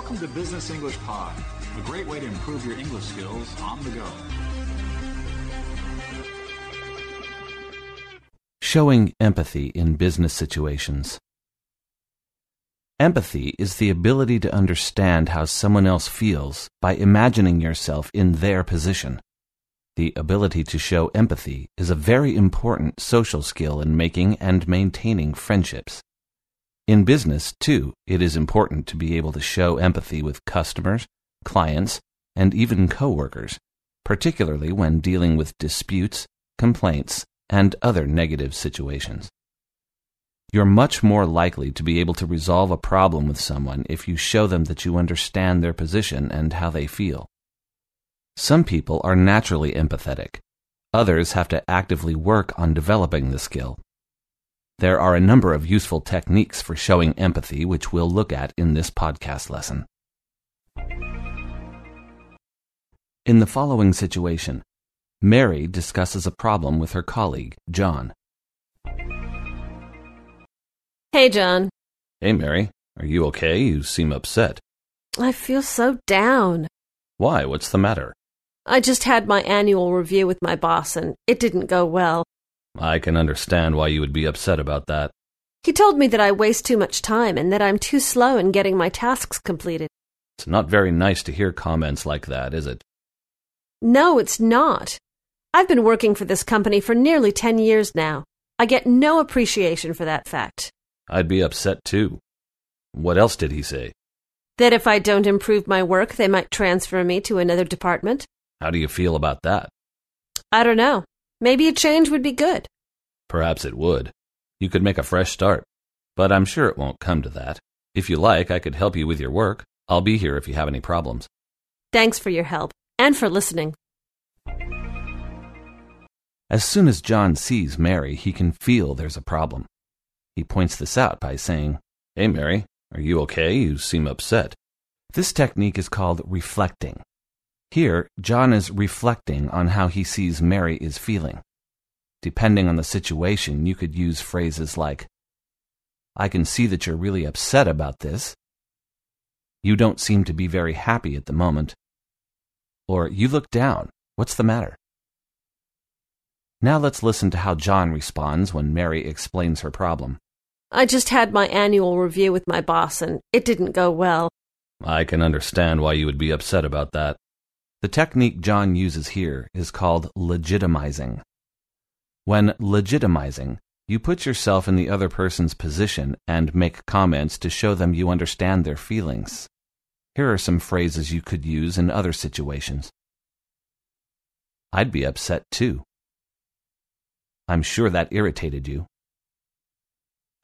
Welcome to Business English Pod, a great way to improve your English skills on the go. Showing empathy in business situations. Empathy is the ability to understand how someone else feels by imagining yourself in their position. The ability to show empathy is a very important social skill in making and maintaining friendships. In business, too, it is important to be able to show empathy with customers, clients, and even coworkers, particularly when dealing with disputes, complaints, and other negative situations. You're much more likely to be able to resolve a problem with someone if you show them that you understand their position and how they feel. Some people are naturally empathetic. Others have to actively work on developing the skill. There are a number of useful techniques for showing empathy, which we'll look at in this podcast lesson. In the following situation, Mary discusses a problem with her colleague, John. Hey, John. Hey, Mary. Are you okay? You seem upset. I feel so down. Why? What's the matter? I just had my annual review with my boss, and it didn't go well. I can understand why you would be upset about that. He told me that I waste too much time and that I'm too slow in getting my tasks completed. It's not very nice to hear comments like that, is it? No, it's not. I've been working for this company for nearly 10 years now. I get no appreciation for that fact. I'd be upset too. What else did he say? That if I don't improve my work, they might transfer me to another department. How do you feel about that? I don't know. Maybe a change would be good. Perhaps it would. You could make a fresh start. But I'm sure it won't come to that. If you like, I could help you with your work. I'll be here if you have any problems. Thanks for your help and for listening. As soon as John sees Mary, he can feel there's a problem. He points this out by saying, Hey, Mary, are you okay? You seem upset. This technique is called reflecting. Here, John is reflecting on how he sees Mary is feeling. Depending on the situation, you could use phrases like, I can see that you're really upset about this. You don't seem to be very happy at the moment. Or, you look down. What's the matter? Now let's listen to how John responds when Mary explains her problem. I just had my annual review with my boss, and it didn't go well. I can understand why you would be upset about that. The technique John uses here is called legitimizing. When legitimizing, you put yourself in the other person's position and make comments to show them you understand their feelings. Here are some phrases you could use in other situations. I'd be upset too. I'm sure that irritated you.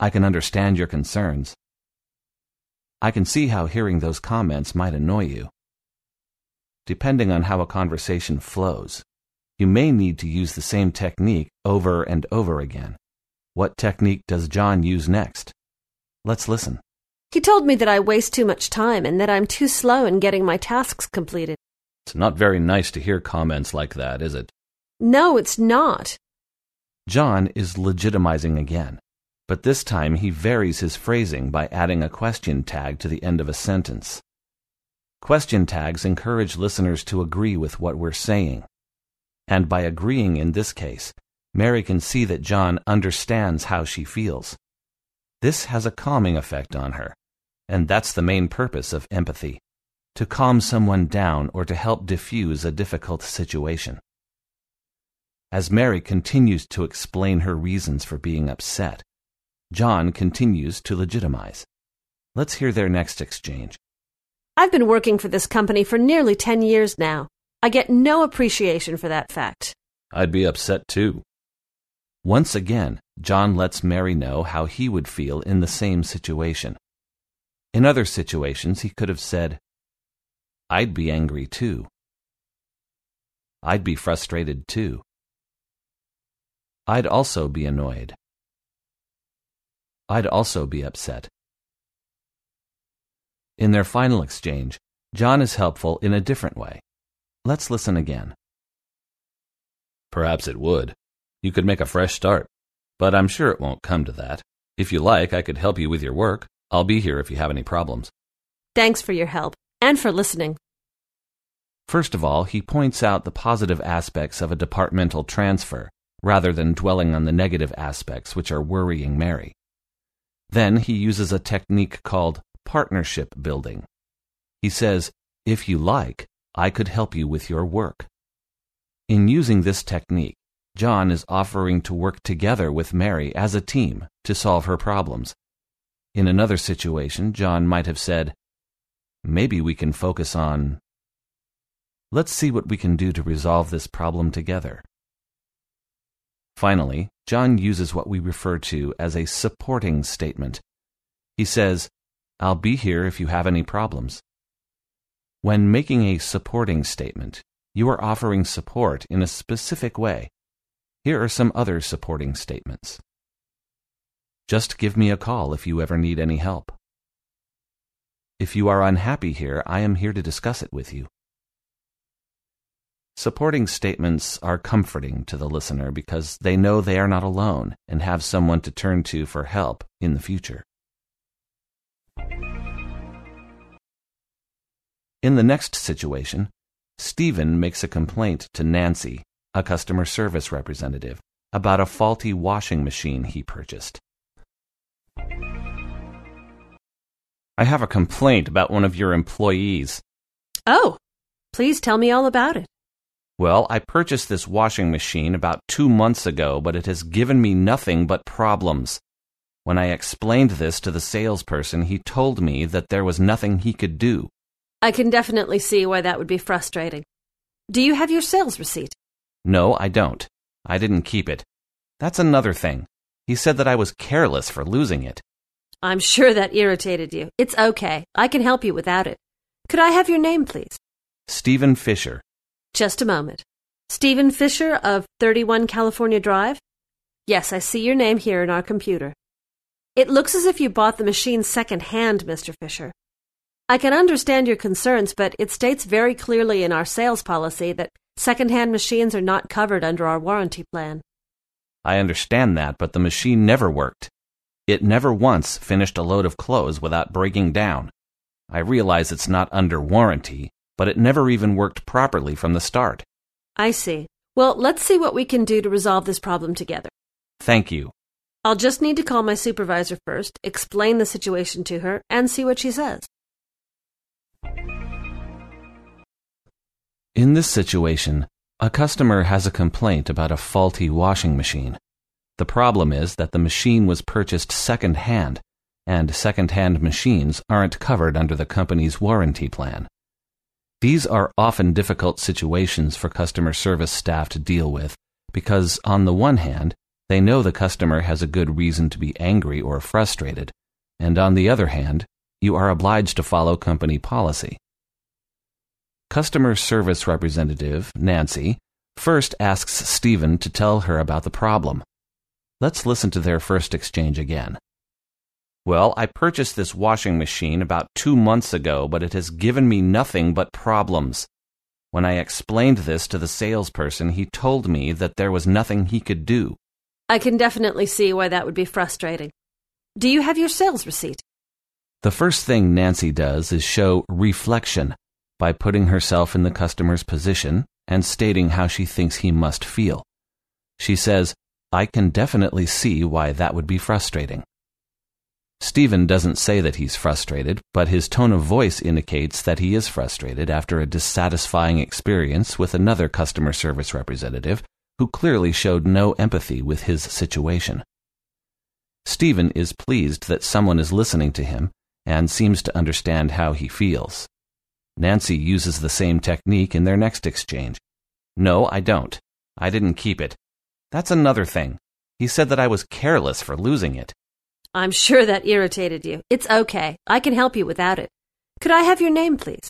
I can understand your concerns. I can see how hearing those comments might annoy you. Depending on how a conversation flows, you may need to use the same technique over and over again. What technique does John use next? Let's listen. He told me that I waste too much time and that I'm too slow in getting my tasks completed. It's not very nice to hear comments like that, is it? No, it's not. John is legitimizing again, but this time he varies his phrasing by adding a question tag to the end of a sentence. Question tags encourage listeners to agree with what we're saying. And by agreeing in this case, Mary can see that John understands how she feels. This has a calming effect on her, and that's the main purpose of empathy, to calm someone down or to help diffuse a difficult situation. As Mary continues to explain her reasons for being upset, John continues to legitimize. Let's hear their next exchange. I've been working for this company for nearly 10 years now. I get no appreciation for that fact. I'd be upset too. Once again, John lets Mary know how he would feel in the same situation. In other situations, he could have said, I'd be angry too. I'd be frustrated too. I'd also be annoyed. I'd also be upset. In their final exchange, John is helpful in a different way. Let's listen again. Perhaps it would. You could make a fresh start. But I'm sure it won't come to that. If you like, I could help you with your work. I'll be here if you have any problems. Thanks for your help and for listening. First of all, he points out the positive aspects of a departmental transfer, rather than dwelling on the negative aspects which are worrying Mary. Then he uses a technique called partnership building. He says, if you like, I could help you with your work. In using this technique, John is offering to work together with Mary as a team to solve her problems. In another situation, John might have said, maybe we can focus on... Let's see what we can do to resolve this problem together. Finally, John uses what we refer to as a supporting statement. He says, I'll be here if you have any problems. When making a supporting statement, you are offering support in a specific way. Here are some other supporting statements. Just give me a call if you ever need any help. If you are unhappy here, I am here to discuss it with you. Supporting statements are comforting to the listener because they know they are not alone and have someone to turn to for help in the future. In the next situation, Stephen makes a complaint to Nancy, a customer service representative, about a faulty washing machine he purchased. I have a complaint about one of your employees. Oh, please tell me all about it. Well, I purchased this washing machine about 2 months ago, but it has given me nothing but problems. When I explained this to the salesperson, he told me that there was nothing he could do. I can definitely see why that would be frustrating. Do you have your sales receipt? No, I don't. I didn't keep it. That's another thing. He said that I was careless for losing it. I'm sure that irritated you. It's okay. I can help you without it. Could I have your name, please? Stephen Fisher. Just a moment. Stephen Fisher of 31 California Drive? Yes, I see your name here in our computer. It looks as if you bought the machine second-hand, Mr. Fisher. I can understand your concerns, but it states very clearly in our sales policy that second-hand machines are not covered under our warranty plan. I understand that, but the machine never worked. It never once finished a load of clothes without breaking down. I realize it's not under warranty, but it never even worked properly from the start. I see. Well, let's see what we can do to resolve this problem together. Thank you. I'll just need to call my supervisor first, explain the situation to her, and see what she says. In this situation, a customer has a complaint about a faulty washing machine. The problem is that the machine was purchased second-hand, and second-hand machines aren't covered under the company's warranty plan. These are often difficult situations for customer service staff to deal with because, on the one hand, they know the customer has a good reason to be angry or frustrated, and on the other hand, you are obliged to follow company policy. Customer service representative, Nancy, first asks Stephen to tell her about the problem. Let's listen to their first exchange again. Well, I purchased this washing machine about 2 months ago, but it has given me nothing but problems. When I explained this to the salesperson, he told me that there was nothing he could do. I can definitely see why that would be frustrating. Do you have your sales receipt? The first thing Nancy does is show reflection by putting herself in the customer's position and stating how she thinks he must feel. She says, I can definitely see why that would be frustrating. Stephen doesn't say that he's frustrated, but his tone of voice indicates that he is frustrated after a dissatisfying experience with another customer service representative who clearly showed no empathy with his situation. Stephen is pleased that someone is listening to him and seems to understand how he feels. Nancy uses the same technique in their next exchange. No, I don't. I didn't keep it. That's another thing. He said that I was careless for losing it. I'm sure that irritated you. It's okay. I can help you without it. Could I have your name, please?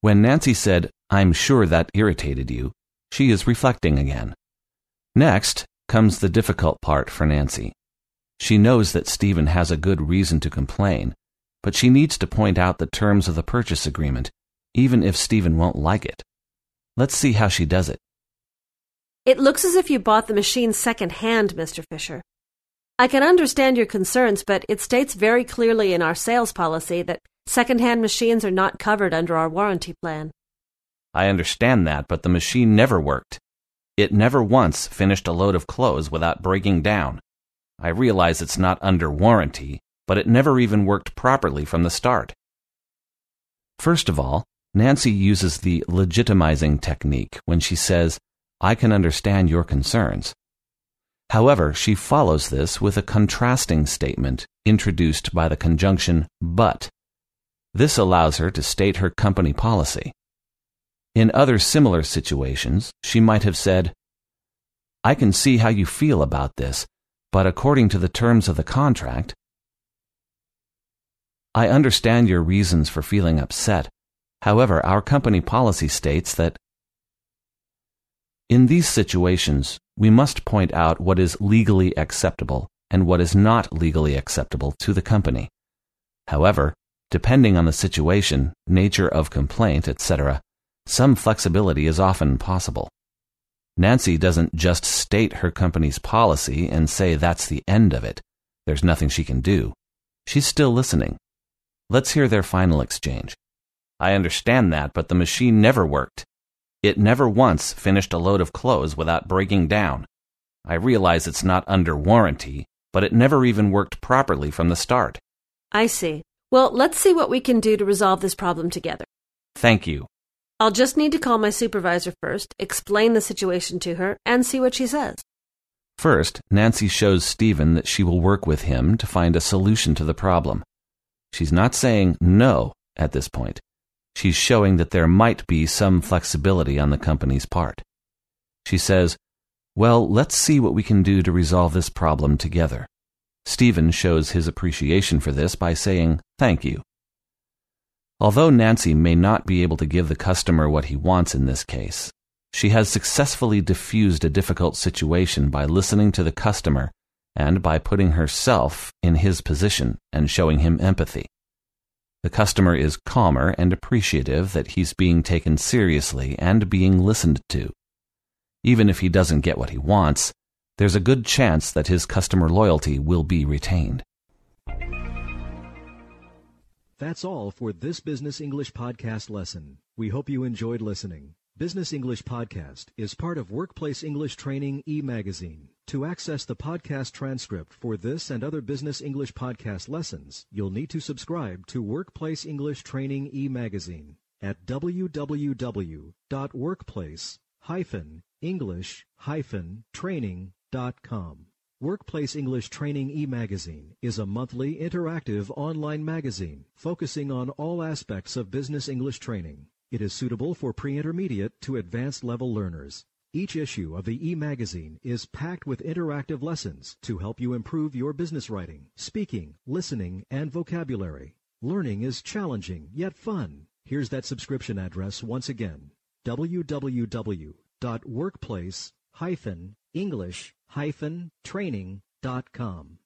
When Nancy said, I'm sure that irritated you, she is reflecting again. Next comes the difficult part for Nancy. She knows that Stephen has a good reason to complain, but she needs to point out the terms of the purchase agreement, even if Stephen won't like it. Let's see how she does it. It looks as if you bought the machine second-hand, Mr. Fisher. I can understand your concerns, but it states very clearly in our sales policy that Second-hand machines are not covered under our warranty plan. I understand that, but the machine never worked. It never once finished a load of clothes without breaking down. I realize it's not under warranty, but it never even worked properly from the start. First of all, Nancy uses the legitimizing technique when she says, "I can understand your concerns." However, she follows this with a contrasting statement introduced by the conjunction "but." This allows her to state her company policy. In other similar situations, she might have said, "I can see how you feel about this, but according to the terms of the contract..." "I understand your reasons for feeling upset. However, our company policy states that..." In these situations, we must point out what is legally acceptable and what is not legally acceptable to the company. However, depending on the situation, nature of complaint, etc., some flexibility is often possible. Nancy doesn't just state her company's policy and say that's the end of it. There's nothing she can do. She's still listening. Let's hear their final exchange. "I understand that, but the machine never worked. It never once finished a load of clothes without breaking down. I realize it's not under warranty, but it never even worked properly from the start." I see. Well, let's see what we can do to resolve this problem together. Thank you. I'll just need to call my supervisor first, explain the situation to her, and see what she says. First, Nancy shows Stephen that she will work with him to find a solution to the problem. She's not saying no at this point. She's showing that there might be some flexibility on the company's part. She says, "Well, let's see what we can do to resolve this problem together." Stephen shows his appreciation for this by saying, "Thank you." Although Nancy may not be able to give the customer what he wants in this case, she has successfully diffused a difficult situation by listening to the customer and by putting herself in his position and showing him empathy. The customer is calmer and appreciative that he's being taken seriously and being listened to. Even if he doesn't get what he wants, there's a good chance that his customer loyalty will be retained. That's all for this Business English Podcast lesson. We hope you enjoyed listening. Business English Podcast is part of Workplace English Training e-magazine. To access the podcast transcript for this and other Business English Podcast lessons, you'll need to subscribe to Workplace English Training e-magazine at www.workplace-english-training.com. Workplace English Training e-magazine is a monthly interactive online magazine focusing on all aspects of business English training. It is suitable for pre-intermediate to advanced level learners. Each issue of the e-magazine is packed with interactive lessons to help you improve your business writing, speaking, listening, and vocabulary. Learning is challenging yet fun. Here's that subscription address once again: www.workplace-english-training.com.